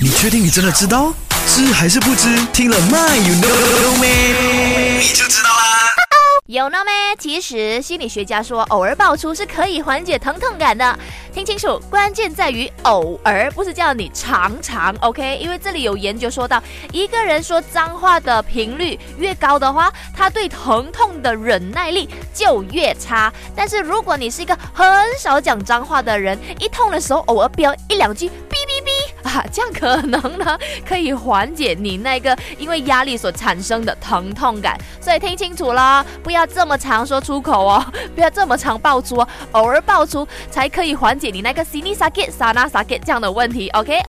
你确定你真的知道？知还是不知？听了 My You Know Me， 你就知道啦。有呢咩？其实心理学家说，偶尔爆出是可以缓解疼痛感的。听清楚，关键在于偶尔，不是叫你常常 OK。因为这里有研究说到，一个人说脏话的频率越高的话，他对疼痛的忍耐力就越差。但是如果你是一个很少讲脏话的人，一痛的时候偶尔飙一两句，这样可能呢可以缓解你那个因为压力所产生的疼痛感。所以听清楚了，不要这么常说出口哦，不要这么常爆出哦，偶尔爆出才可以缓解你那个 sini sakit sana sakit 这样的问题 OK。